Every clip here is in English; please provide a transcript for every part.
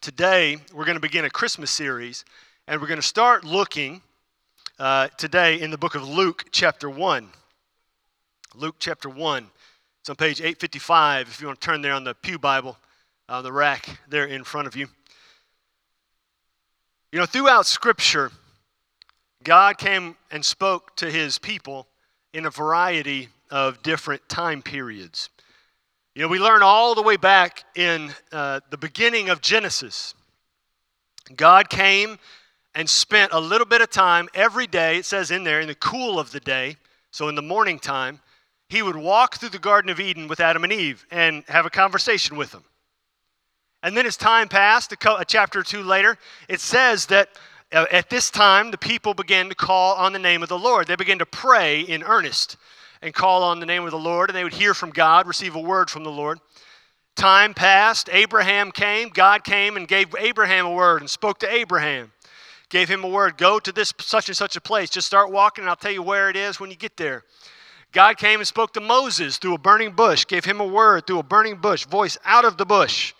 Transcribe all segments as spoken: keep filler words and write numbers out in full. Today, we're going to begin a Christmas series, and we're going to start looking uh, today in the book of Luke, chapter one. Luke, chapter one. It's on page eight fifty-five, if you want to turn there on the Pew Bible, on the rack there in front of you. You know, throughout Scripture, God came and spoke to His people in a variety of different time periods. You know, we learn all the way back in uh, the beginning of Genesis. God came and spent a little bit of time every day, it says in there, in the cool of the day, so in the morning time, He would walk through the Garden of Eden with Adam and Eve and have a conversation with them. And then as time passed, a, co- a chapter or two later, it says that uh, at this time, the people began to call on the name of the Lord. They began to pray in earnest and call on the name of the Lord, and they would hear from God, receive a word from the Lord. Time passed, Abraham came, God came and gave Abraham a word and spoke to Abraham. Gave him a word, go to this such and such a place, just start walking and I'll tell you where it is when you get there. God came and spoke to Moses through a burning bush, gave him a word through a burning bush, voice out of the bush.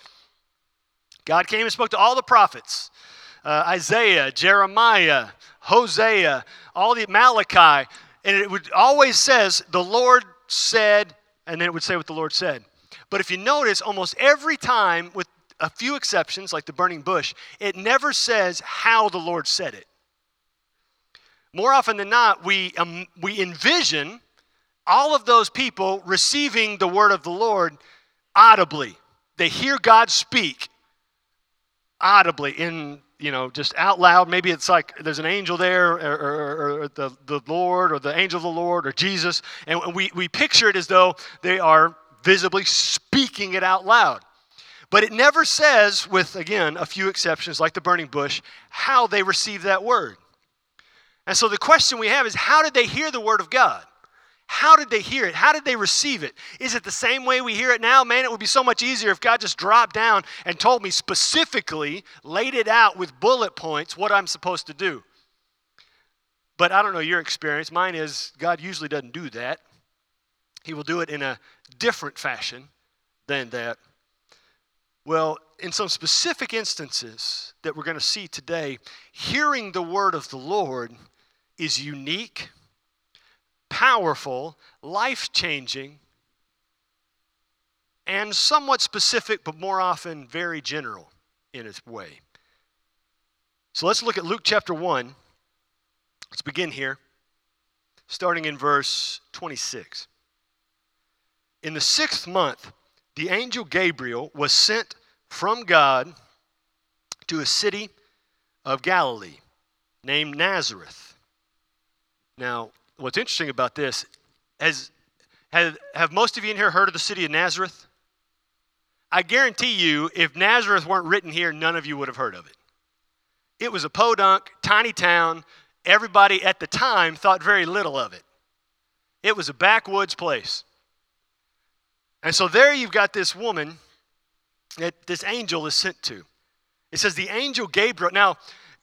God came and spoke to all the prophets, uh, Isaiah, Jeremiah, Hosea, all the Malachi. And it would always says, the Lord said, and then it would say what the Lord said. But if you notice, almost every time, with a few exceptions, like the burning bush, it never says how the Lord said it. More often than not, we, um, we envision all of those people receiving the word of the Lord audibly. They hear God speak audibly in you know, just out loud. Maybe it's like there's an angel there, or, or, or the, the Lord, or the angel of the Lord, or Jesus. And we, we picture it as though they are visibly speaking it out loud. But it never says, with, again, a few exceptions like the burning bush, how they received that word. And so the question we have is, how did they hear the word of God? How did they hear it? How did they receive it? Is it the same way we hear it now? Man, it would be so much easier if God just dropped down and told me specifically, laid it out with bullet points, what I'm supposed to do. But I don't know your experience. Mine is God usually doesn't do that. He will do it in a different fashion than that. Well, in some specific instances that we're going to see today, hearing the word of the Lord is unique, powerful, life-changing, and somewhat specific, but more often very general in its way. So let's look at Luke chapter one. Let's begin here, starting in verse twenty-six. In the sixth month, the angel Gabriel was sent from God to a city of Galilee named Nazareth. Now, what's interesting about this, has, have, have most of you in here heard of the city of Nazareth? I guarantee you, if Nazareth weren't written here, none of you would have heard of it. It was a podunk, tiny town. Everybody at the time thought very little of it. It was a backwoods place. And so there you've got this woman that this angel is sent to. It says the angel Gabriel. Now,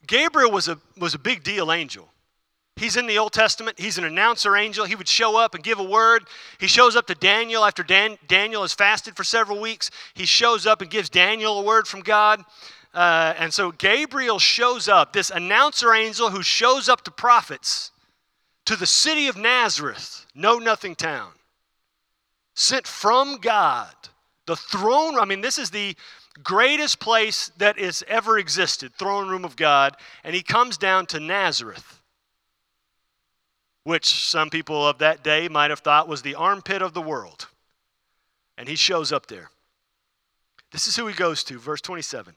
Gabriel was a, was a big deal angel. He's in the Old Testament. He's an announcer angel. He would show up and give a word. He shows up to Daniel after Dan- Daniel has fasted for several weeks. He shows up and gives Daniel a word from God. Uh, and so Gabriel shows up, this announcer angel who shows up to prophets, to the city of Nazareth, know-nothing town, sent from God, the throne room. I mean, this is the greatest place that has ever existed, throne room of God. And he comes down to Nazareth, which some people of that day might have thought was the armpit of the world. And he shows up there. This is who he goes to, verse twenty-seven.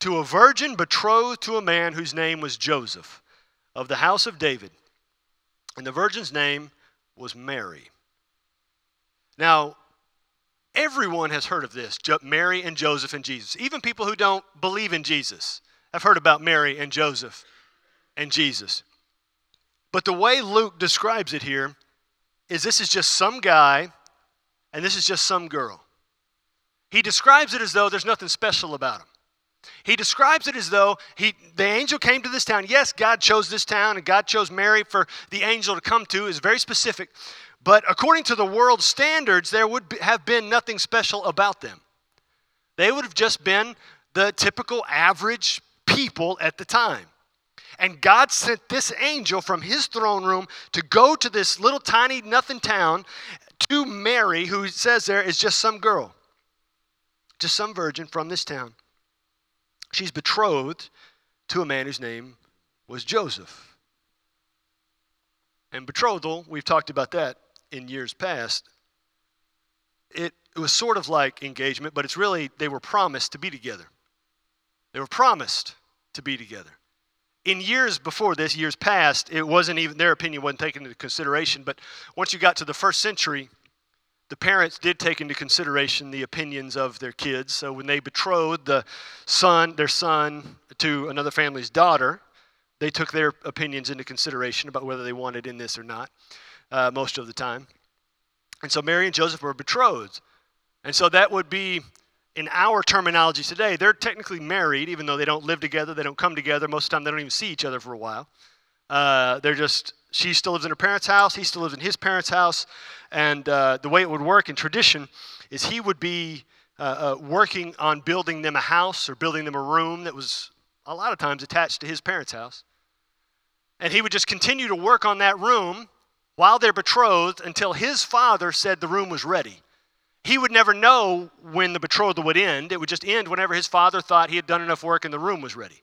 To a virgin betrothed to a man whose name was Joseph, of the house of David. And the virgin's name was Mary. Now, everyone has heard of this, Mary and Joseph and Jesus. Even people who don't believe in Jesus have heard about Mary and Joseph and Jesus. But the way Luke describes it here is this is just some guy and this is just some girl. He describes it as though there's nothing special about him. He describes it as though he, the angel came to this town. Yes, God chose this town and God chose Mary for the angel to come to. It's very specific. But according to the world's standards, there would have been nothing special about them. They would have just been the typical average people at the time. And God sent this angel from his throne room to go to this little tiny nothing town to Mary, who says there is just some girl, just some virgin from this town. She's betrothed to a man whose name was Joseph. And betrothal, we've talked about that in years past. It, it was sort of like engagement, but it's really they were promised to be together. They were promised to be together. In years before this, years past, it wasn't even, their opinion wasn't taken into consideration, but once you got to the first century, the parents did take into consideration the opinions of their kids. So when they betrothed the son, their son to another family's daughter, they took their opinions into consideration about whether they wanted in this or not, uh, most of the time. And so Mary and Joseph were betrothed. And so that would be, in our terminology today, they're technically married, even though they don't live together, they don't come together. Most of the time, they don't even see each other for a while. Uh, they're just... She still lives in her parents' house. He still lives in his parents' house. And uh, the way it would work in tradition is he would be uh, uh, working on building them a house or building them a room that was a lot of times attached to his parents' house. And he would just continue to work on that room while they're betrothed until his father said the room was ready. He would never know when the betrothal would end. It would just end whenever his father thought he had done enough work and the room was ready.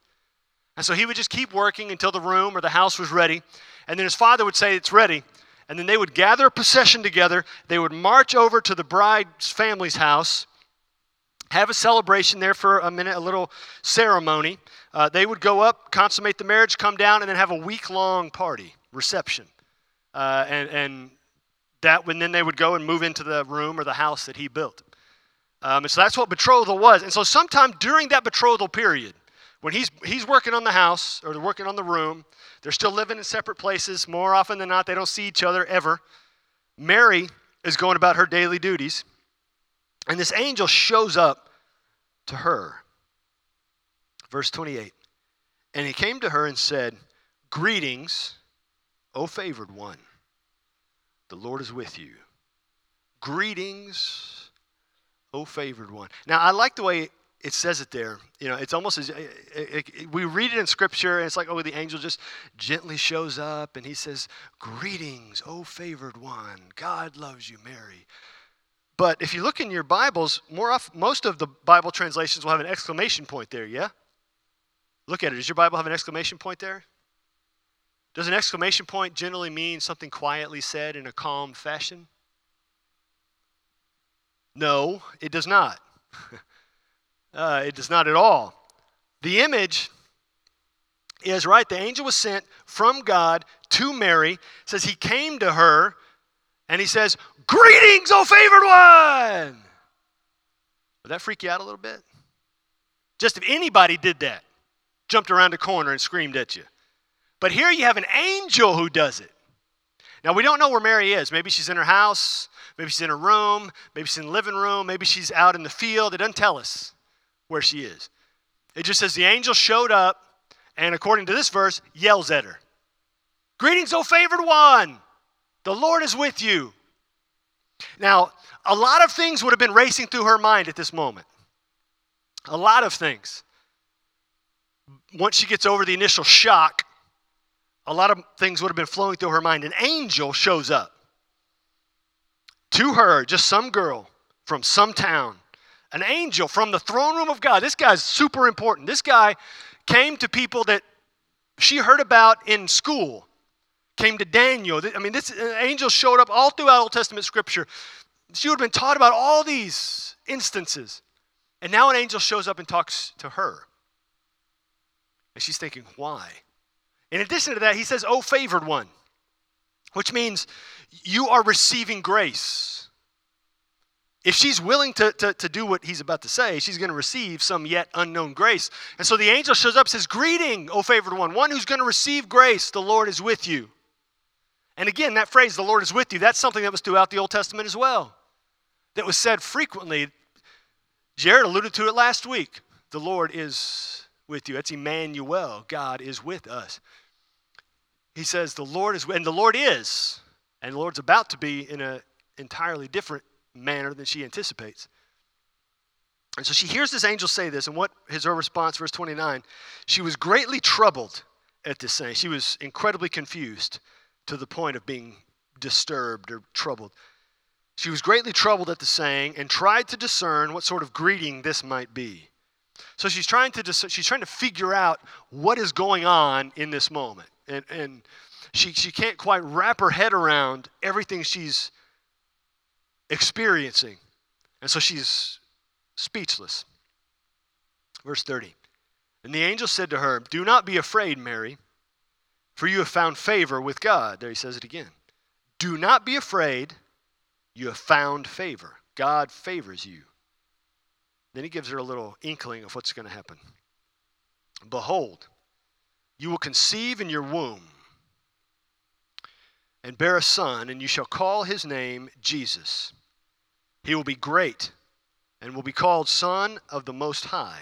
And so he would just keep working until the room or the house was ready. And then his father would say, it's ready. And then they would gather a procession together. They would march over to the bride's family's house, have a celebration there for a minute, a little ceremony. Uh, they would go up, consummate the marriage, come down, and then have a week-long party, reception. Uh, and, and, that, and then they would go and move into the room or the house that he built. Um, and so that's what betrothal was. And so sometime during that betrothal period, when he's he's working on the house or they're working on the room, they're still living in separate places. More often than not, they don't see each other ever. Mary is going about her daily duties, and this angel shows up to her. Verse twenty-eight, and he came to her and said, "Greetings, O favored one. The Lord is with you." Greetings, O favored one. Now, I like the way it says it there. You know, it's almost as it, it, it, we read it in Scripture, and it's like, oh, the angel just gently shows up, and he says, "Greetings, O favored one. God loves you, Mary." But if you look in your Bibles, more often, most of the Bible translations will have an exclamation point there. Yeah, look at it. Does your Bible have an exclamation point there? Does an exclamation point generally mean something quietly said in a calm fashion? No, it does not. Uh, it does not at all. The image is right. The angel was sent from God to Mary. It says he came to her, and he says, "Greetings, O favored one." Would that freak you out a little bit? Just if anybody did that, jumped around a corner and screamed at you. But here you have an angel who does it. Now, we don't know where Mary is. Maybe she's in her house. Maybe she's in her room. Maybe she's in the living room. Maybe she's out in the field. It doesn't tell us where she is. It just says the angel showed up and, according to this verse, yells at her. "Greetings, O favored one. The Lord is with you." Now, a lot of things would have been racing through her mind at this moment. A lot of things. Once she gets over the initial shock, a lot of things would have been flowing through her mind. An angel shows up to her, just some girl from some town. An angel from the throne room of God. This guy's super important. This guy came to people that she heard about in school. Came to Daniel. I mean, this angel showed up all throughout Old Testament Scripture. She would have been taught about all these instances. And now an angel shows up and talks to her. And she's thinking, why? In addition to that, he says, "O favored one," which means you are receiving grace. If she's willing to, to, to do what he's about to say, she's going to receive some yet unknown grace. And so the angel shows up and says, "Greeting, O favored one, one who's going to receive grace, the Lord is with you." And again, that phrase, "the Lord is with you," that's something that was throughout the Old Testament as well. That was said frequently. Jared alluded to it last week. The Lord is with you. That's Emmanuel. God is with us. He says, the Lord is, and the Lord is, and the Lord's about to be in an entirely different manner than she anticipates. And so she hears this angel say this, and what is her response? Verse twenty-nine, she was greatly troubled at this saying. She was incredibly confused to the point of being disturbed or troubled. She was greatly troubled at the saying and tried to discern what sort of greeting this might be. So she's trying to dis- she's trying to figure out what is going on in this moment. And and she she can't quite wrap her head around everything she's experiencing. And so she's speechless. Verse thirty. And the angel said to her, "Do not be afraid, Mary, for you have found favor with God." There he says it again. "Do not be afraid. You have found favor." God favors you. Then he gives her a little inkling of what's going to happen. "Behold, you will conceive in your womb and bear a son, and you shall call his name Jesus. He will be great and will be called Son of the Most High.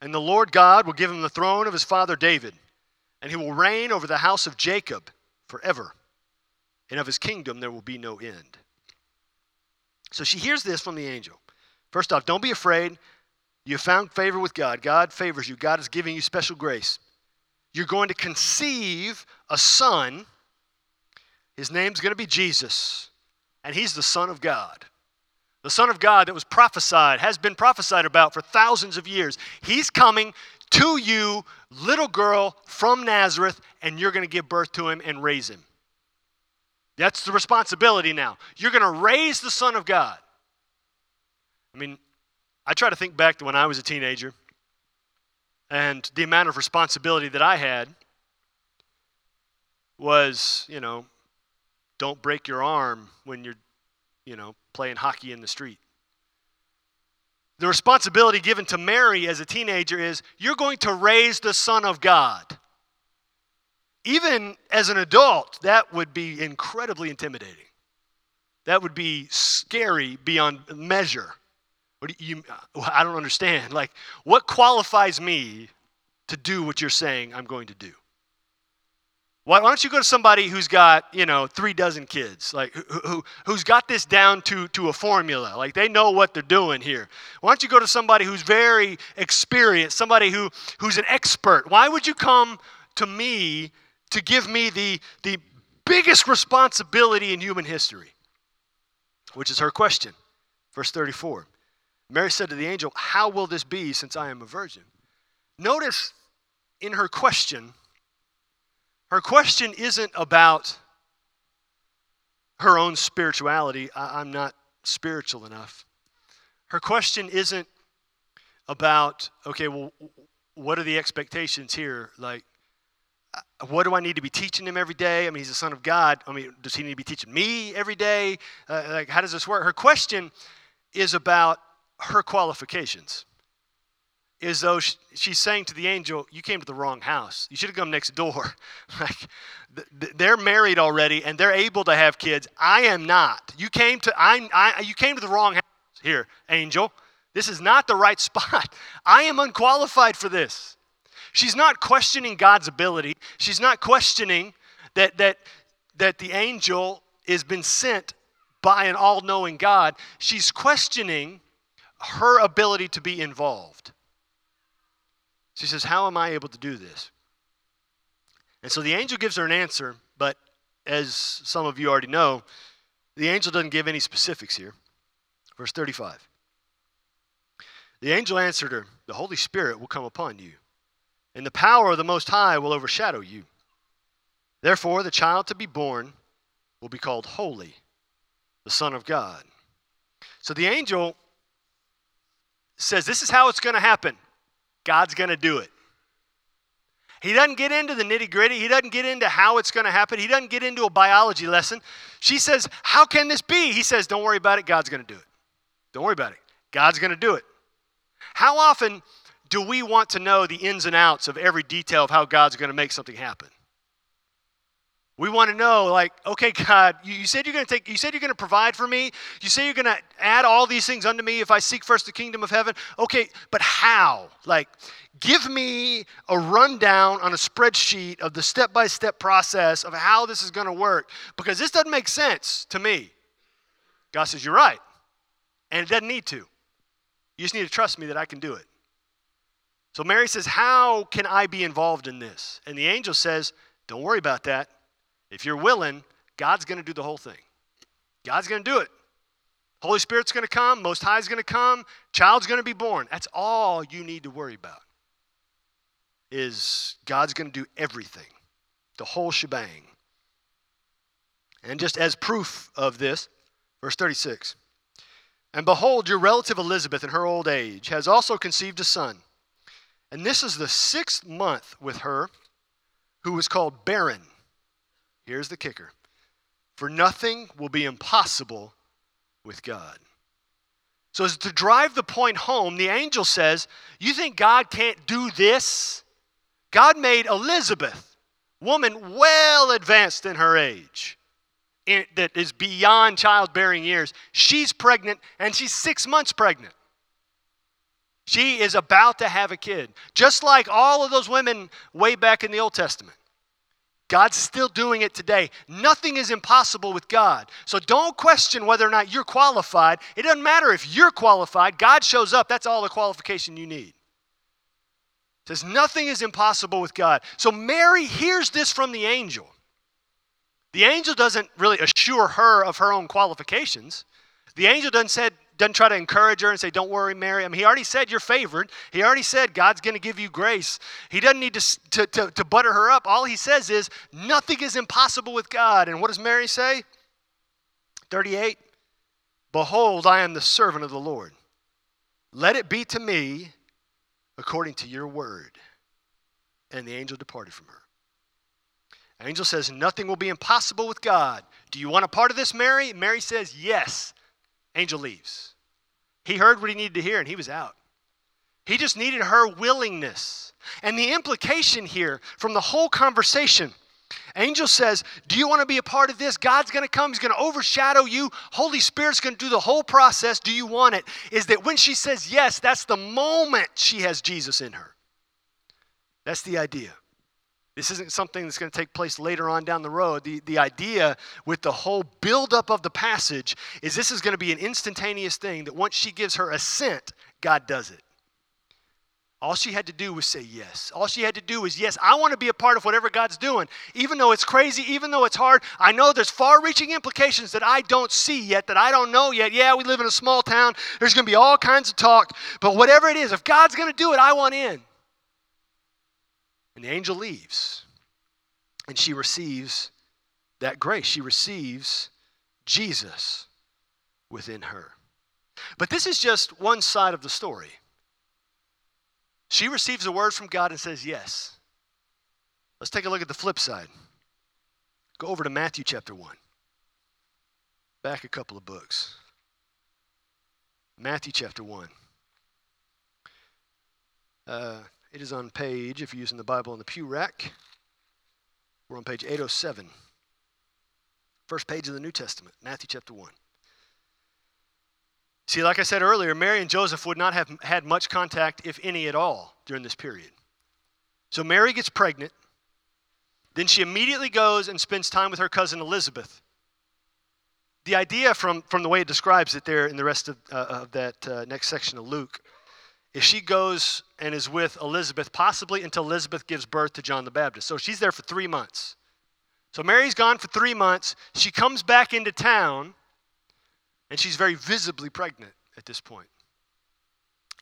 And the Lord God will give him the throne of his father David, and he will reign over the house of Jacob forever, and of his kingdom there will be no end." So she hears this from the angel. First off, don't be afraid. You found favor with God. God favors you. God is giving you special grace. You're going to conceive a son. His name's going to be Jesus, and he's the Son of God. The Son of God that was prophesied, has been prophesied about for thousands of years. He's coming to you, little girl from Nazareth, and you're going to give birth to him and raise him. That's the responsibility now. You're going to raise the Son of God. I mean, I try to think back to when I was a teenager and the amount of responsibility that I had was, you know, don't break your arm when you're, you know, playing hockey in the street. The responsibility given to Mary as a teenager is you're going to raise the Son of God. Even as an adult, that would be incredibly intimidating. That would be scary beyond measure. What do you, I don't understand. Like, what qualifies me to do what you're saying I'm going to do? Why, why don't you go to somebody who's got, you know, three dozen kids, like who, who, who's got this down to, to a formula, like they know what they're doing here. Why don't you go to somebody who's very experienced, somebody who, who's an expert? Why would you come to me to give me the, the biggest responsibility in human history? Which is her question. Verse thirty-four. Mary said to the angel, "How will this be since I am a virgin?" Notice in her question, her question isn't about her own spirituality. I, I'm not spiritual enough. Her question isn't about, okay, well, what are the expectations here? Like, what do I need to be teaching him every day? I mean, he's the Son of God. I mean, does he need to be teaching me every day? Uh, like, how does this work? Her question is about her qualifications. Is though she, she's saying to the angel, you came to the wrong house. You should have come next door. Like, th- they're married already, and they're able to have kids. I am not. You came to I, I you came to the wrong house here, angel. This is not the right spot. I am unqualified for this. She's not questioning God's ability. She's not questioning that that that the angel has been sent by an all-knowing God. She's questioning her ability to be involved. She says, "How am I able to do this?" And so the angel gives her an answer, but as some of you already know, the angel doesn't give any specifics here. Verse thirty-five. The angel answered her, "The Holy Spirit will come upon you, and the power of the Most High will overshadow you. Therefore, the child to be born will be called Holy, the Son of God." So the angel says, this is how it's going to happen. God's going to do it. He doesn't get into the nitty-gritty. He doesn't get into how it's going to happen. He doesn't get into a biology lesson. She says, how can this be? He says, don't worry about it. God's going to do it. Don't worry about it. God's going to do it. How often do we want to know the ins and outs of every detail of how God's going to make something happen? We want to know, like, okay, God, you, you said you're going to take, you said you're going to provide for me. You say you're going to add all these things unto me if I seek first the kingdom of heaven. Okay, but how? Like, give me a rundown on a spreadsheet of the step-by-step process of how this is going to work, because this doesn't make sense to me. God says, you're right, and it doesn't need to. You just need to trust me that I can do it. So Mary says, how can I be involved in this? And the angel says, don't worry about that. If you're willing, God's going to do the whole thing. God's going to do it. Holy Spirit's going to come. Most High's going to come. Child's going to be born. That's all you need to worry about, is God's going to do everything, the whole shebang. And just as proof of this, verse thirty-six. And behold, your relative Elizabeth in her old age has also conceived a son. And this is the sixth month with her, who was called barren. Here's the kicker. For nothing will be impossible with God. So as to drive the point home, the angel says, you think God can't do this? God made Elizabeth, woman well advanced in her age, in, that is beyond childbearing years. She's pregnant, and she's six months pregnant. She is about to have a kid, just like all of those women way back in the Old Testament. God's still doing it today. Nothing is impossible with God. So don't question whether or not you're qualified. It doesn't matter if you're qualified. God shows up. That's all the qualification you need. It says nothing is impossible with God. So Mary hears this from the angel. The angel doesn't really assure her of her own qualifications. The angel doesn't, said, doesn't try to encourage her and say, don't worry, Mary. I mean, he already said you're favored. He already said God's going to give you grace. He doesn't need to, to, to, to butter her up. All he says is nothing is impossible with God. And what does Mary say? thirty-eight, behold, I am the servant of the Lord. Let it be to me according to your word. And the angel departed from her. The angel says nothing will be impossible with God. Do you want a part of this, Mary? Mary says yes. Angel leaves. He heard what he needed to hear, and he was out. He just needed her willingness. And the implication here from the whole conversation, angel says, do you want to be a part of this? God's going to come. He's going to overshadow you. Holy Spirit's going to do the whole process. Do you want it? Is that when she says yes, that's the moment she has Jesus in her. That's the idea. This isn't something that's going to take place later on down the road. The, the idea with the whole buildup of the passage is this is going to be an instantaneous thing that once she gives her assent, God does it. All she had to do was say yes. All she had to do was, yes, I want to be a part of whatever God's doing. Even though it's crazy, even though it's hard, I know there's far-reaching implications that I don't see yet, that I don't know yet. Yeah, we live in a small town. There's going to be all kinds of talk. But whatever it is, if God's going to do it, I want in. And the angel leaves, and she receives that grace. She receives Jesus within her. But this is just one side of the story. She receives a word from God and says yes. Let's take a look at the flip side. Go over to Matthew chapter one. Back a couple of books. Matthew chapter one. Uh... It is on page, if you're using the Bible on the pew rack, we're on page eight oh seven. First page of the New Testament, Matthew chapter one. See, like I said earlier, Mary and Joseph would not have had much contact, if any at all, during this period. So Mary gets pregnant. Then she immediately goes and spends time with her cousin Elizabeth. The idea from, from the way it describes it there in the rest of, uh, of that uh, next section of Luke, if she goes and is with Elizabeth, possibly until Elizabeth gives birth to John the Baptist. So she's there for three months. So Mary's gone for three months. She comes back into town, and she's very visibly pregnant at this point,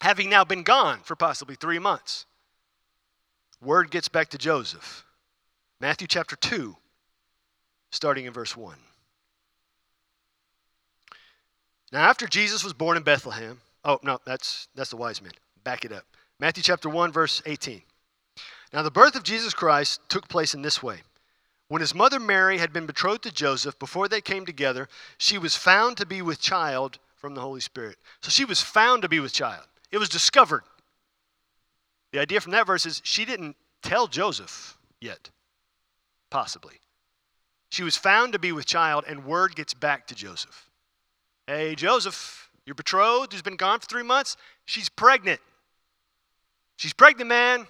having now been gone for possibly three months. Word gets back to Joseph. Matthew chapter two, starting in verse one. Now after Jesus was born in Bethlehem, oh, no, that's that's the wise men. Back it up. Matthew chapter one, verse eighteen. Now the birth of Jesus Christ took place in this way. When his mother Mary had been betrothed to Joseph, before they came together, she was found to be with child from the Holy Spirit. So she was found to be with child. It was discovered. The idea from that verse is she didn't tell Joseph yet, possibly. She was found to be with child, and word gets back to Joseph. Hey, Joseph. Your betrothed, who's been gone for three months, she's pregnant. She's pregnant, man.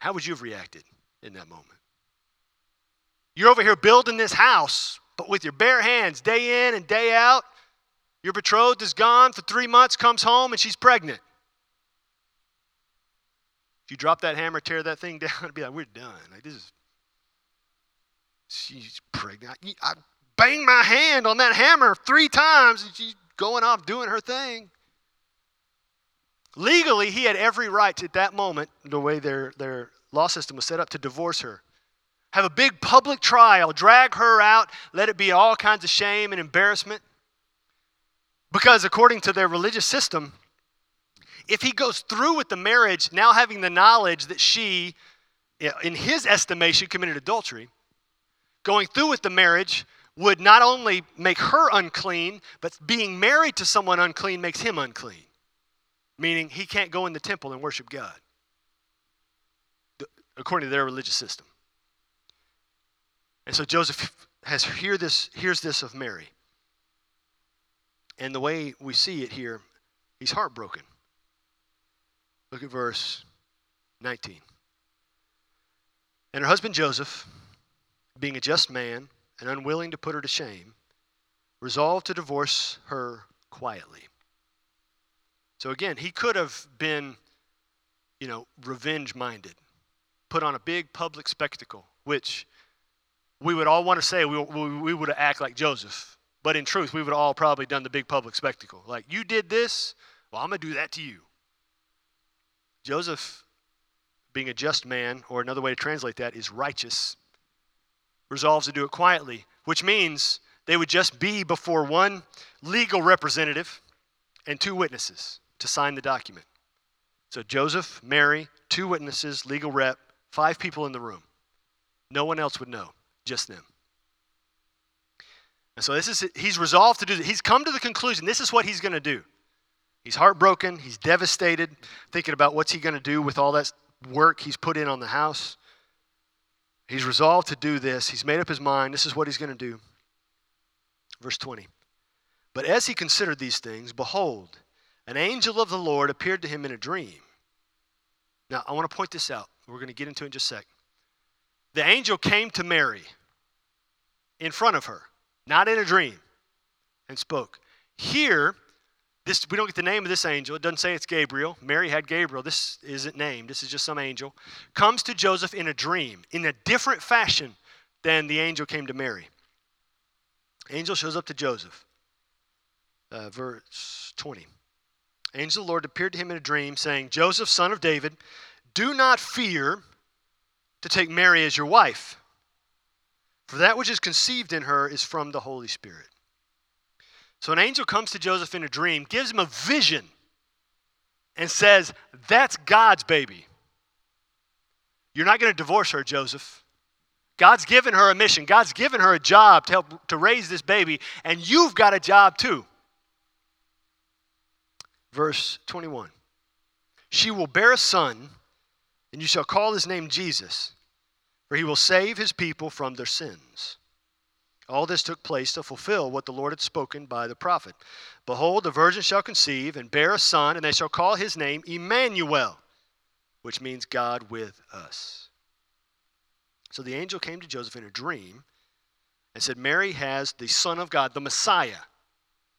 How would you have reacted in that moment? You're over here building this house, but with your bare hands, day in and day out, Your betrothed is gone for three months, comes home, and she's pregnant. If you drop that hammer, tear that thing down, and be like, we're done. Like, this is, she's pregnant. I, I banged my hand on that hammer three times, and she's going off doing her thing. Legally, he had every right at that moment, the way their, their law system was set up, to divorce her. Have a big public trial, drag her out, let it be all kinds of shame and embarrassment. Because according to their religious system, if he goes through with the marriage, now having the knowledge that she, in his estimation, committed adultery, going through with the marriage would not only make her unclean, but being married to someone unclean makes him unclean. Meaning he can't go in the temple and worship God, according to their religious system. And so Joseph has hear this, hears this of Mary. And the way we see it here, he's heartbroken. Look at verse nineteen. And her husband Joseph, being a just man and unwilling to put her to shame, resolved to divorce her quietly. So again, he could have been, you know, revenge-minded, put on a big public spectacle, which we would all want to say we, we, we would act like Joseph. But in truth, we would have all probably done the big public spectacle. Like, you did this, well, I'm going to do that to you. Joseph, being a just man, or another way to translate that is righteous, resolves to do it quietly, which means they would just be before one legal representative and two witnesses to sign the document. So Joseph, Mary, two witnesses, legal rep, five people in the room. No one else would know, just them. And so this is, he's resolved to do this. He's come to the conclusion, this is what he's going to do. He's heartbroken. He's devastated, thinking about what's he going to do with all that work he's put in on the house. He's resolved to do this. He's made up his mind. This is what he's going to do. Verse twenty. But as he considered these things, behold, an angel of the Lord appeared to him in a dream. Now, I want to point this out. We're going to get into it in just a sec. The angel came to Mary in front of her, not in a dream, and spoke. Here, this we don't get the name of this angel. It doesn't say it's Gabriel. Mary had Gabriel. This isn't named. This is just some angel. Comes to Joseph in a dream, in a different fashion than the angel came to Mary. Angel shows up to Joseph. Uh, verse twenty. Angel of the Lord appeared to him in a dream, saying, Joseph, son of David, do not fear to take Mary as your wife. For that which is conceived in her is from the Holy Spirit. So an angel comes to Joseph in a dream, gives him a vision, and says, that's God's baby. You're not going to divorce her, Joseph. God's given her a mission. God's given her a job to help to raise this baby, and you've got a job too. Verse twenty-one. She will bear a son, and you shall call his name Jesus. For he will save his people from their sins. All this took place to fulfill what the Lord had spoken by the prophet. Behold, the virgin shall conceive and bear a son, and they shall call his name Emmanuel, which means God with us. So the angel came to Joseph in a dream and said, Mary has the Son of God, the Messiah,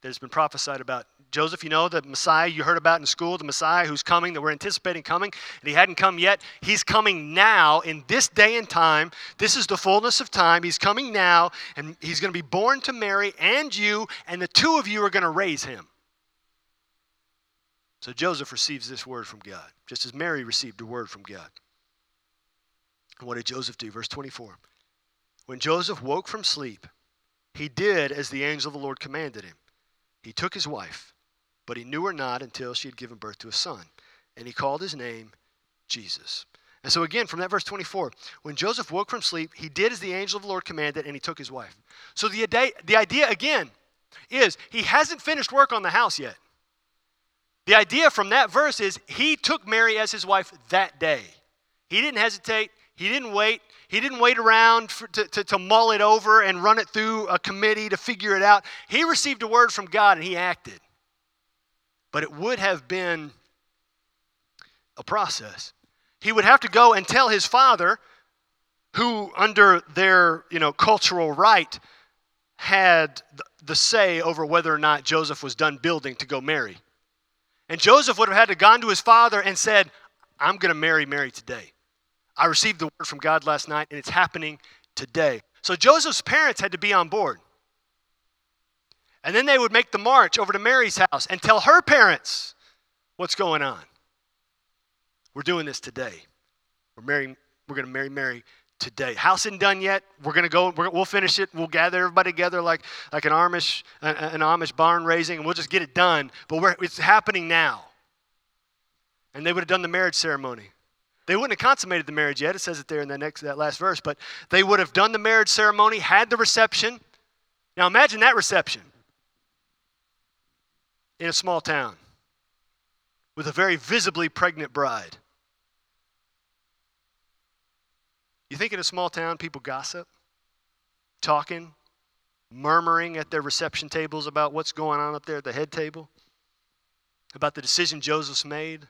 that has been prophesied about. Joseph, you know, the Messiah you heard about in school, the Messiah who's coming, that we're anticipating coming, and he hadn't come yet. He's coming now in this day and time. This is the fullness of time. He's coming now, and he's going to be born to Mary and you, and the two of you are going to raise him. So Joseph receives this word from God, just as Mary received a word from God. And what did Joseph do? Verse twenty-four. When Joseph woke from sleep, he did as the angel of the Lord commanded him. He took his wife, but he knew her not until she had given birth to a son. And he called his name Jesus. And so again, from that verse twenty-four, when Joseph woke from sleep, he did as the angel of the Lord commanded, and he took his wife. So the idea, the idea again is he hasn't finished work on the house yet. The idea from that verse is he took Mary as his wife that day. He didn't hesitate. He didn't wait. He didn't wait around for, to, to, to mull it over and run it through a committee to figure it out. He received a word from God and he acted. But it would have been a process. He would have to go and tell his father, who under their, you know, cultural right had the say over whether or not Joseph was done building to go marry. And Joseph would have had to gone to his father and said, I'm going to marry Mary today. I received the word from God last night, and it's happening today. So Joseph's parents had to be on board. And then they would make the march over to Mary's house and tell her parents what's going on. We're doing this today. We're marrying, we're going to marry Mary today. House isn't done yet. We're going to go. We're, we'll finish it. We'll gather everybody together like, like an Amish an, an Amish barn raising, and we'll just get it done. But we're, it's happening now. And they would have done the marriage ceremony. They wouldn't have consummated the marriage yet. It says it there in that next that last verse. But they would have done the marriage ceremony, had the reception. Now imagine that reception in a small town with a very visibly pregnant bride. You think in a small town people gossip, talking, murmuring at their reception tables about what's going on up there at the head table, about the decision Joseph's made,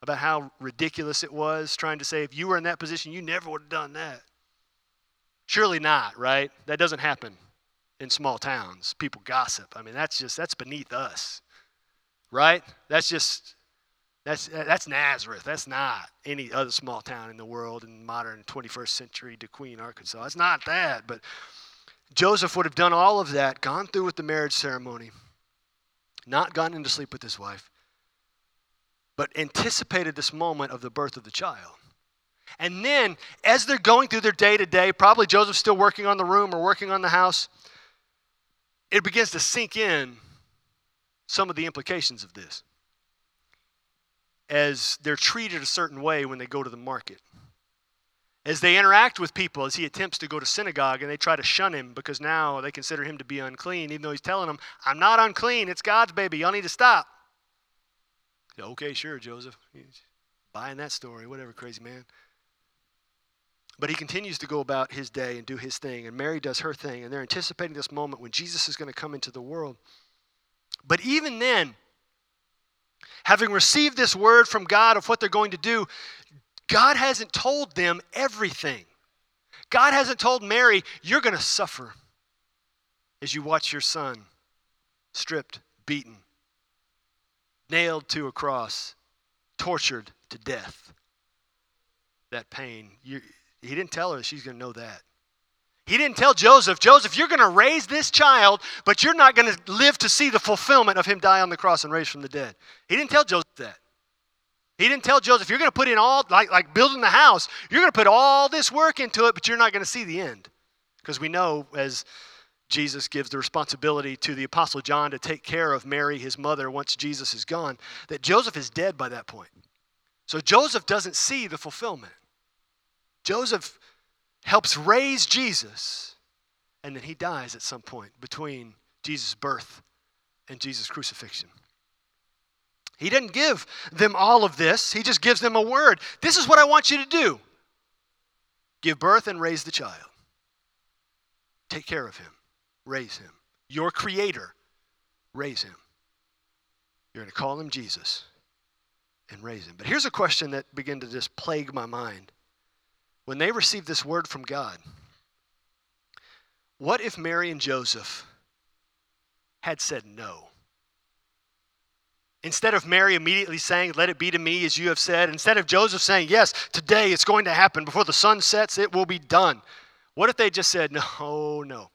about how ridiculous it was, trying to say, if you were in that position, you never would have done that. Surely not, right? That doesn't happen in small towns. People gossip. I mean, that's just, that's beneath us, right? That's just, that's that's Nazareth. That's not any other small town in the world in modern twenty-first century DeQueen, Arkansas. It's not that, but Joseph would have done all of that, gone through with the marriage ceremony, not gotten into sleep with his wife, but anticipated this moment of the birth of the child. And then, as they're going through their day-to-day, probably Joseph's still working on the room or working on the house, it begins to sink in some of the implications of this, as they're treated a certain way when they go to the market, as they interact with people, as he attempts to go to synagogue and they try to shun him because now they consider him to be unclean, even though he's telling them, I'm not unclean, it's God's baby, y'all need to stop. Okay, sure, Joseph. He's buying that story, whatever, crazy man. But he continues to go about his day and do his thing, and Mary does her thing, and they're anticipating this moment when Jesus is going to come into the world. But even then, having received this word from God of what they're going to do, God hasn't told them everything. God hasn't told Mary, you're going to suffer as you watch your son stripped, beaten, nailed to a cross, tortured to death. That pain. You, he didn't tell her she's going to know that. He didn't tell Joseph, Joseph, you're going to raise this child, but you're not going to live to see the fulfillment of him die on the cross and raised from the dead. He didn't tell Joseph that. He didn't tell Joseph, you're going to put in all, like, like building the house, you're going to put all this work into it, but you're not going to see the end. Because we know as Jesus gives the responsibility to the Apostle John to take care of Mary, his mother, once Jesus is gone, that Joseph is dead by that point. So Joseph doesn't see the fulfillment. Joseph helps raise Jesus, and then he dies at some point between Jesus' birth and Jesus' crucifixion. He doesn't give them all of this. He just gives them a word. This is what I want you to do. Give birth and raise the child. Take care of him. Raise him. Your creator, raise him. You're going to call him Jesus and raise him. But here's a question that began to just plague my mind. When they received this word from God, what if Mary and Joseph had said no? Instead of Mary immediately saying, let it be to me as you have said, instead of Joseph saying, yes, today it's going to happen. Before the sun sets, it will be done. What if they just said, no, no.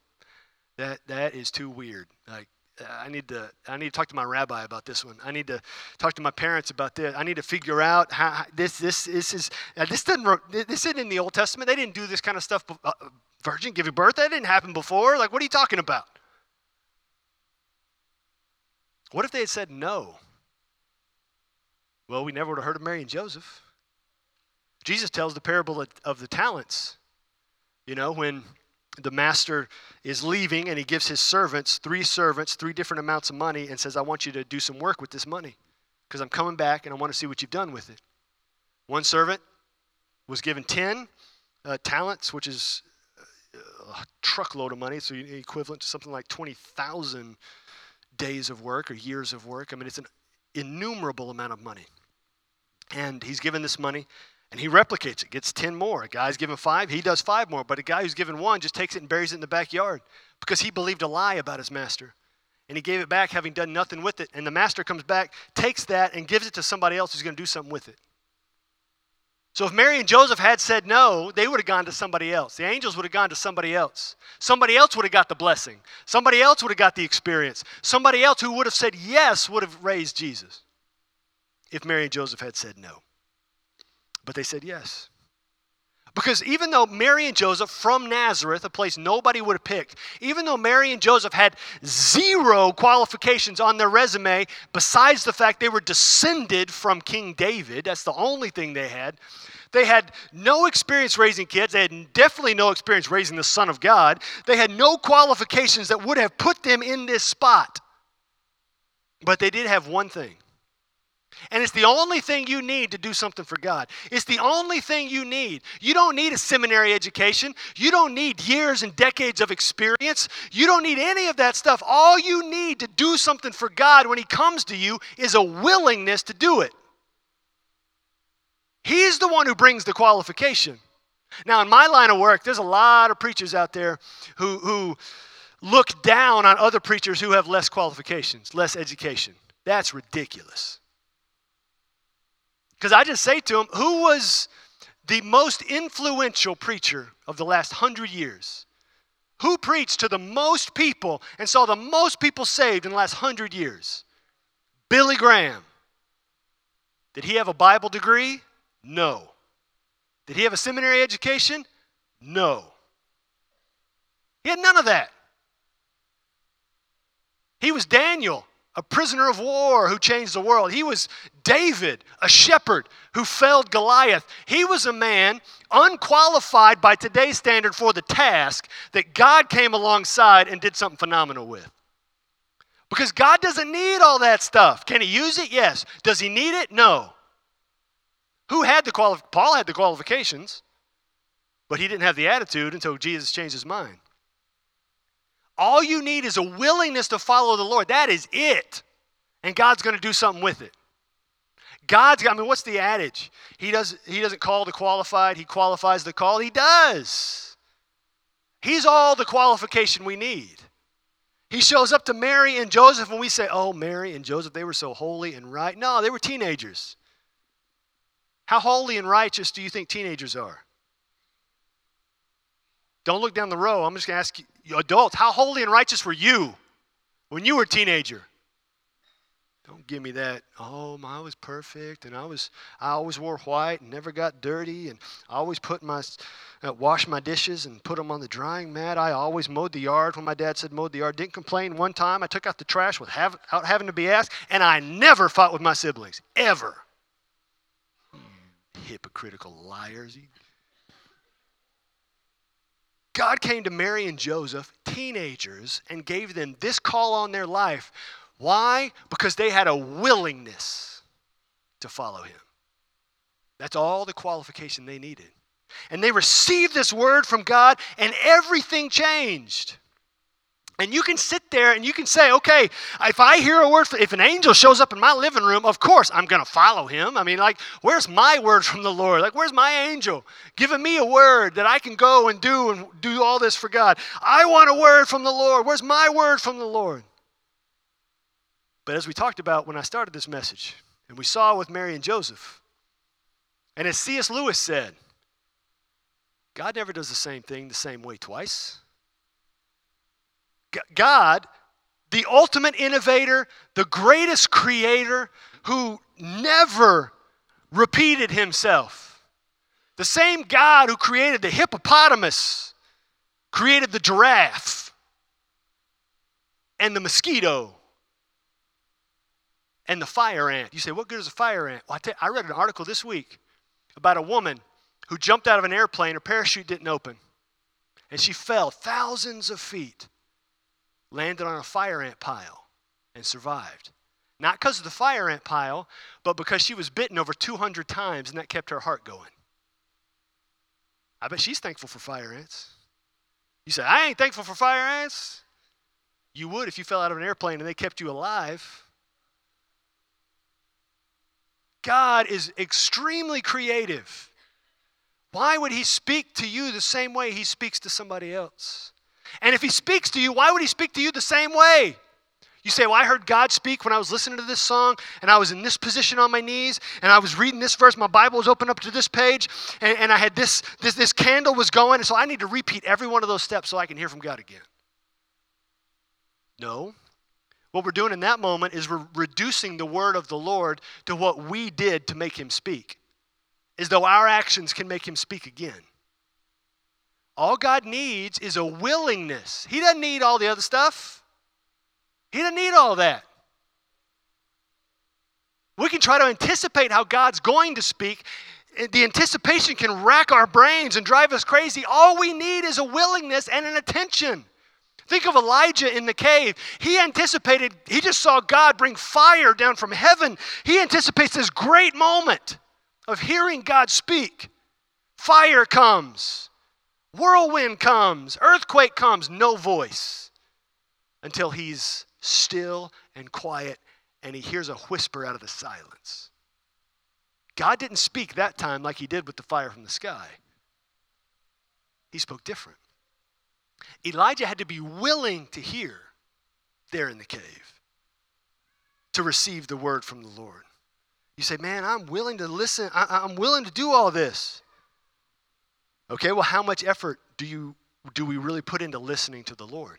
That that is too weird. Like I need to I need to talk to my rabbi about this one. I need to talk to my parents about this. I need to figure out how this this this is this doesn't this isn't in the Old Testament. They didn't do this kind of stuff. Uh, virgin giving birth, that didn't happen before. Like what are you talking about? What if they had said no? Well, we never would have heard of Mary and Joseph. Jesus tells the parable of, of the talents. You know when. The master is leaving and he gives his servants, three servants, three different amounts of money and says, I want you to do some work with this money because I'm coming back and I want to see what you've done with it. One servant was given ten uh, talents, which is a truckload of money, so equivalent to something like twenty thousand days of work or years of work. I mean, it's an innumerable amount of money. And he's given this money And he replicates it, gets ten more. A guy's given five, he does five more. But a guy who's given one just takes it and buries it in the backyard because he believed a lie about his master. And he gave it back having done nothing with it. And the master comes back, takes that, and gives it to somebody else who's going to do something with it. So if Mary and Joseph had said no, they would have gone to somebody else. The angels would have gone to somebody else. Somebody else would have got the blessing. Somebody else would have got the experience. Somebody else who would have said yes would have raised Jesus if Mary and Joseph had said no. But they said yes. Because even though Mary and Joseph from Nazareth, a place nobody would have picked, even though Mary and Joseph had zero qualifications on their resume, besides the fact they were descended from King David, that's the only thing they had, they had no experience raising kids, they had definitely no experience raising the Son of God, they had no qualifications that would have put them in this spot. But they did have one thing. And it's the only thing you need to do something for God. It's the only thing you need. You don't need a seminary education. You don't need years and decades of experience. You don't need any of that stuff. All you need to do something for God when He comes to you is a willingness to do it. He's the one who brings the qualification. Now, in my line of work, there's a lot of preachers out there who, who look down on other preachers who have less qualifications, less education. That's ridiculous. Because I just say to him, who was the most influential preacher of the last hundred years? Who preached to the most people and saw the most people saved in the last hundred years? Billy Graham. Did he have a Bible degree? No. Did he have a seminary education? No. He had none of that. He was Daniel, a prisoner of war who changed the world. He was David, a shepherd who felled Goliath. He was a man unqualified by today's standard for the task that God came alongside and did something phenomenal with. Because God doesn't need all that stuff. Can He use it? Yes. Does He need it? No. Who had the quali- Paul had the qualifications, but he didn't have the attitude until Jesus changed his mind. All you need is a willingness to follow the Lord. That is it. And God's going to do something with it. God's, I mean, what's the adage? He doesn't, he doesn't call the qualified. He qualifies the call. He does. He's all the qualification we need. He shows up to Mary and Joseph and we say, oh, Mary and Joseph, they were so holy and right. No, they were teenagers. How holy and righteous do you think teenagers are? Don't look down the row. I'm just going to ask you, adults, how holy and righteous were you when you were a teenager? Don't give me that, oh, I was perfect, and I was I always wore white and never got dirty, and I always put my, uh, washed my dishes and put them on the drying mat. I always mowed the yard when my dad said mowed the yard. Didn't complain one time. I took out the trash without having to be asked, and I never fought with my siblings, ever. Hypocritical liars. God came to Mary and Joseph, teenagers, and gave them this call on their life. Why? Because they had a willingness to follow Him. That's all the qualification they needed. And they received this word from God, and everything changed. And you can sit there and you can say, okay, if I hear a word, if an angel shows up in my living room, of course I'm going to follow him. I mean, like, where's my word from the Lord? Like, where's my angel giving me a word that I can go and do and do all this for God? I want a word from the Lord. Where's my word from the Lord? But as we talked about when I started this message, and we saw with Mary and Joseph, and as C S Lewis said, God never does the same thing the same way twice. God, the ultimate innovator, the greatest creator, who never repeated himself. The same God who created the hippopotamus, created the giraffe, and the mosquito, and the fire ant. You say, what good is a fire ant? Well, I, tell you, I read an article this week about a woman who jumped out of an airplane. Her parachute didn't open, and she fell thousands of feet. Landed on a fire ant pile and survived. Not because of the fire ant pile, but because she was bitten over two hundred times and that kept her heart going. I bet she's thankful for fire ants. You say, I ain't thankful for fire ants. You would if you fell out of an airplane and they kept you alive. God is extremely creative. Why would he speak to you the same way he speaks to somebody else? And if he speaks to you, why would he speak to you the same way? You say, well, I heard God speak when I was listening to this song, and I was in this position on my knees, and I was reading this verse, my Bible was open up to this page, and, and I had this, this, this candle was going, and so I need to repeat every one of those steps so I can hear from God again. No. What we're doing in that moment is we're reducing the word of the Lord to what we did to make him speak, as though our actions can make him speak again. All God needs is a willingness. He doesn't need all the other stuff. He doesn't need all that. We can try to anticipate how God's going to speak. The anticipation can rack our brains and drive us crazy. All we need is a willingness and an attention. Think of Elijah in the cave. He anticipated, he just saw God bring fire down from heaven. He anticipates this great moment of hearing God speak. Fire comes. Whirlwind comes. Earthquake comes. No voice until he's still and quiet, and he hears a whisper out of the silence. God didn't speak that time like he did with the fire from the sky. He spoke different. Elijah had to be willing to hear there in the cave to receive the word from the Lord. You say, man, I'm willing to listen. I, I'm willing to do all this. Okay, well, how much effort do you do we really put into listening to the Lord?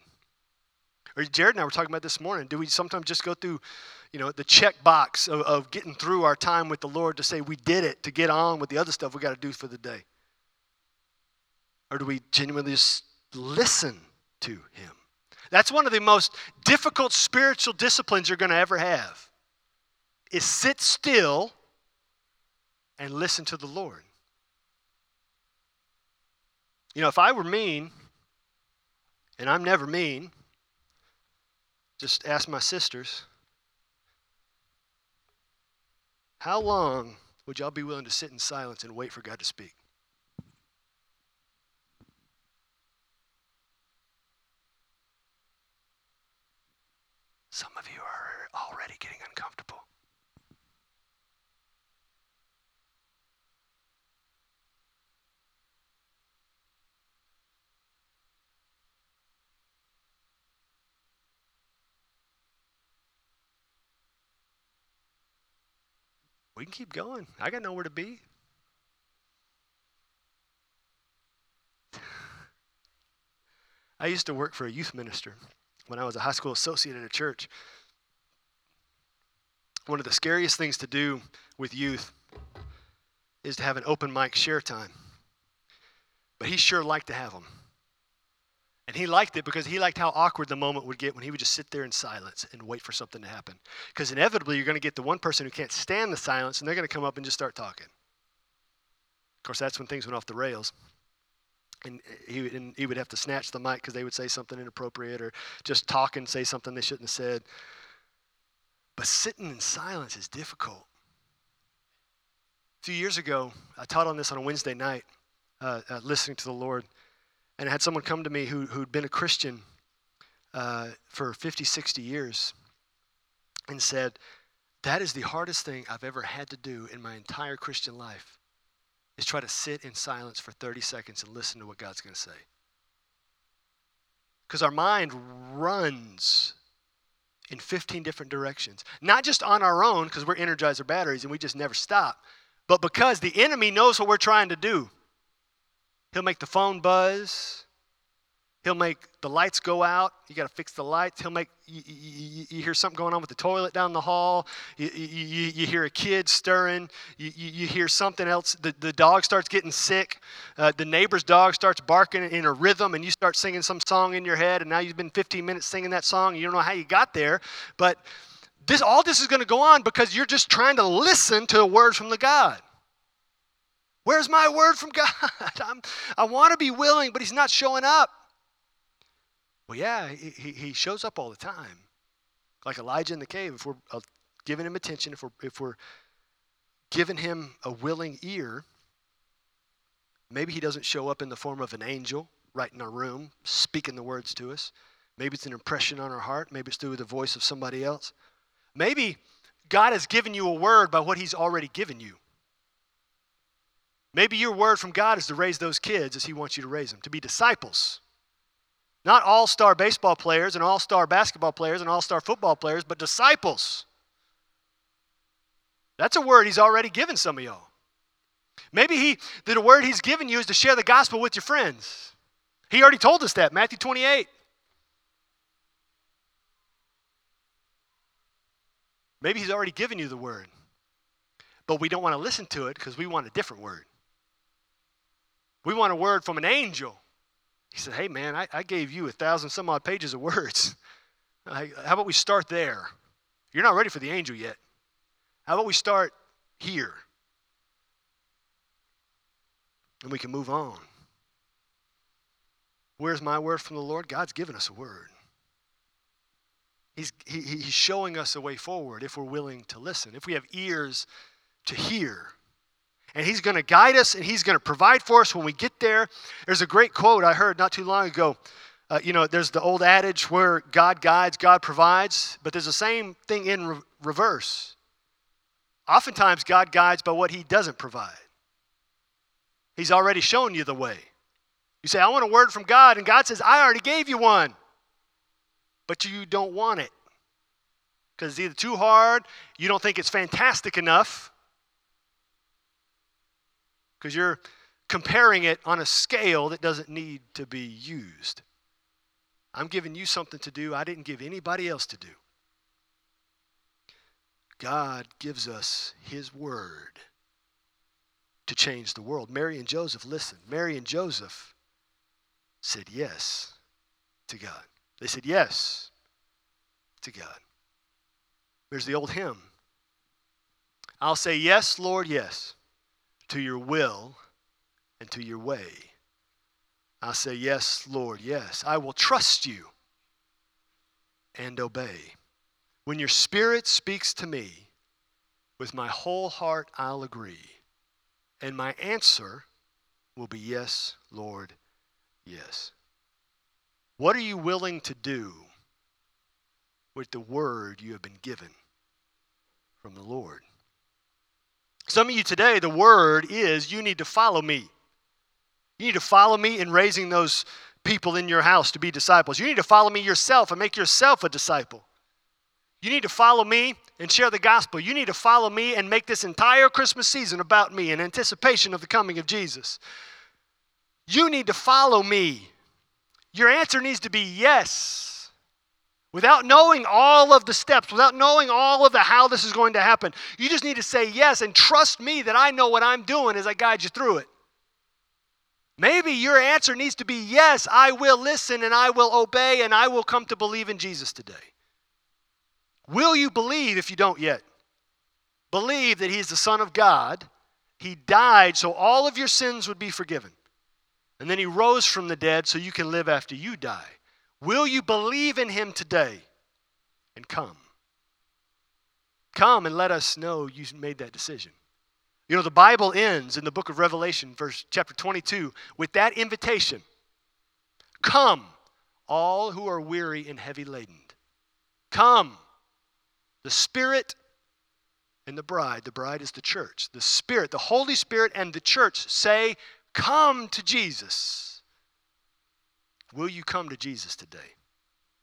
Or Jared and I were talking about this morning. Do we sometimes just go through, you know, the checkbox of, of getting through our time with the Lord to say we did it, to get on with the other stuff we got to do for the day? Or do we genuinely just listen to him? That's one of the most difficult spiritual disciplines you're going to ever have, is sit still and listen to the Lord. You know, if I were mean, and I'm never mean, just ask my sisters, how long would y'all be willing to sit in silence and wait for God to speak? Some of you are already getting uncomfortable. We can keep going. I got nowhere to be. I used to work for a youth minister when I was a high school associate at a church. One of the scariest things to do with youth is to have an open mic share time. But he sure liked to have them. And he liked it because he liked how awkward the moment would get when he would just sit there in silence and wait for something to happen. Because inevitably, you're going to get the one person who can't stand the silence, and they're going to come up and just start talking. Of course, that's when things went off the rails. And he, and he would have to snatch the mic because they would say something inappropriate or just talk and say something they shouldn't have said. But sitting in silence is difficult. A few years ago, I taught on this on a Wednesday night, uh, uh, listening to the Lord. And I had someone come to me who, who'd been a Christian uh, for fifty, sixty years and said, that is the hardest thing I've ever had to do in my entire Christian life, is try to sit in silence for thirty seconds and listen to what God's going to say. Because our mind runs in fifteen different directions, not just on our own because we're Energizer batteries and we just never stop, but because the enemy knows what we're trying to do. He'll make the phone buzz. He'll make the lights go out. You got to fix the lights. He'll make, you, you, you hear something going on with the toilet down the hall. You, you, you hear a kid stirring. You, you, you hear something else. The, the dog starts getting sick. Uh, the neighbor's dog starts barking in a rhythm, and you start singing some song in your head, and now you've been fifteen minutes singing that song. You don't know how you got there, but this all this is going to go on because you're just trying to listen to a word from the God. Where's my word from God? I'm, I want to be willing, but he's not showing up. Well, yeah, he, he shows up all the time. Like Elijah in the cave, if we're giving him attention, if we're, if we're giving him a willing ear, maybe he doesn't show up in the form of an angel right in our room speaking the words to us. Maybe it's an impression on our heart. Maybe it's through the voice of somebody else. Maybe God has given you a word by what he's already given you. Maybe your word from God is to raise those kids as he wants you to raise them, to be disciples. Not all-star baseball players and all-star basketball players and all-star football players, but disciples. That's a word he's already given some of y'all. Maybe he, the word he's given you is to share the gospel with your friends. He already told us that, Matthew twenty-eight. Maybe he's already given you the word, but we don't want to listen to it because we want a different word. We want a word from an angel. He said, hey, man, I, I gave you a thousand some odd pages of words. I, how about we start there? You're not ready for the angel yet. How about we start here? And we can move on. Where's my word from the Lord? God's given us a word. He's, he, he's showing us a way forward if we're willing to listen, if we have ears to hear. And he's going to guide us, and he's going to provide for us when we get there. There's a great quote I heard not too long ago. Uh, you know, there's the old adage where God guides, God provides, but there's the same thing in re- reverse. Oftentimes, God guides by what he doesn't provide. He's already shown you the way. You say, I want a word from God, and God says, I already gave you one. But you don't want it because it's either too hard, you don't think it's fantastic enough, because you're comparing it on a scale that doesn't need to be used. I'm giving you something to do I didn't give anybody else to do. God gives us his word to change the world. Mary and Joseph listened. Mary and Joseph said yes to God. They said yes to God. There's the old hymn. I'll say yes, Lord, yes, to your will and to your way. I say, yes, Lord, yes. I will trust you and obey. When your spirit speaks to me, with my whole heart I'll agree. And my answer will be, yes, Lord, yes. What are you willing to do with the word you have been given from the Lord? Some of you today, the word is you need to follow me. You need to follow me in raising those people in your house to be disciples. You need to follow me yourself and make yourself a disciple. You need to follow me and share the gospel. You need to follow me and make this entire Christmas season about me in anticipation of the coming of Jesus. You need to follow me. Your answer needs to be yes. Without knowing all of the steps, without knowing all of the how this is going to happen, you just need to say yes and trust me that I know what I'm doing as I guide you through it. Maybe your answer needs to be yes, I will listen and I will obey and I will come to believe in Jesus today. Will you believe if you don't yet? Believe that he's the Son of God. He died so all of your sins would be forgiven. And then he rose from the dead so you can live after you die. Will you believe in him today and come? Come and let us know you made that decision. You know, the Bible ends in the book of Revelation, verse chapter twenty-two, with that invitation. Come, all who are weary and heavy laden. Come, the Spirit and the bride. The bride is the church. The Spirit, the Holy Spirit and the church say, come to Jesus. Will you come to Jesus today?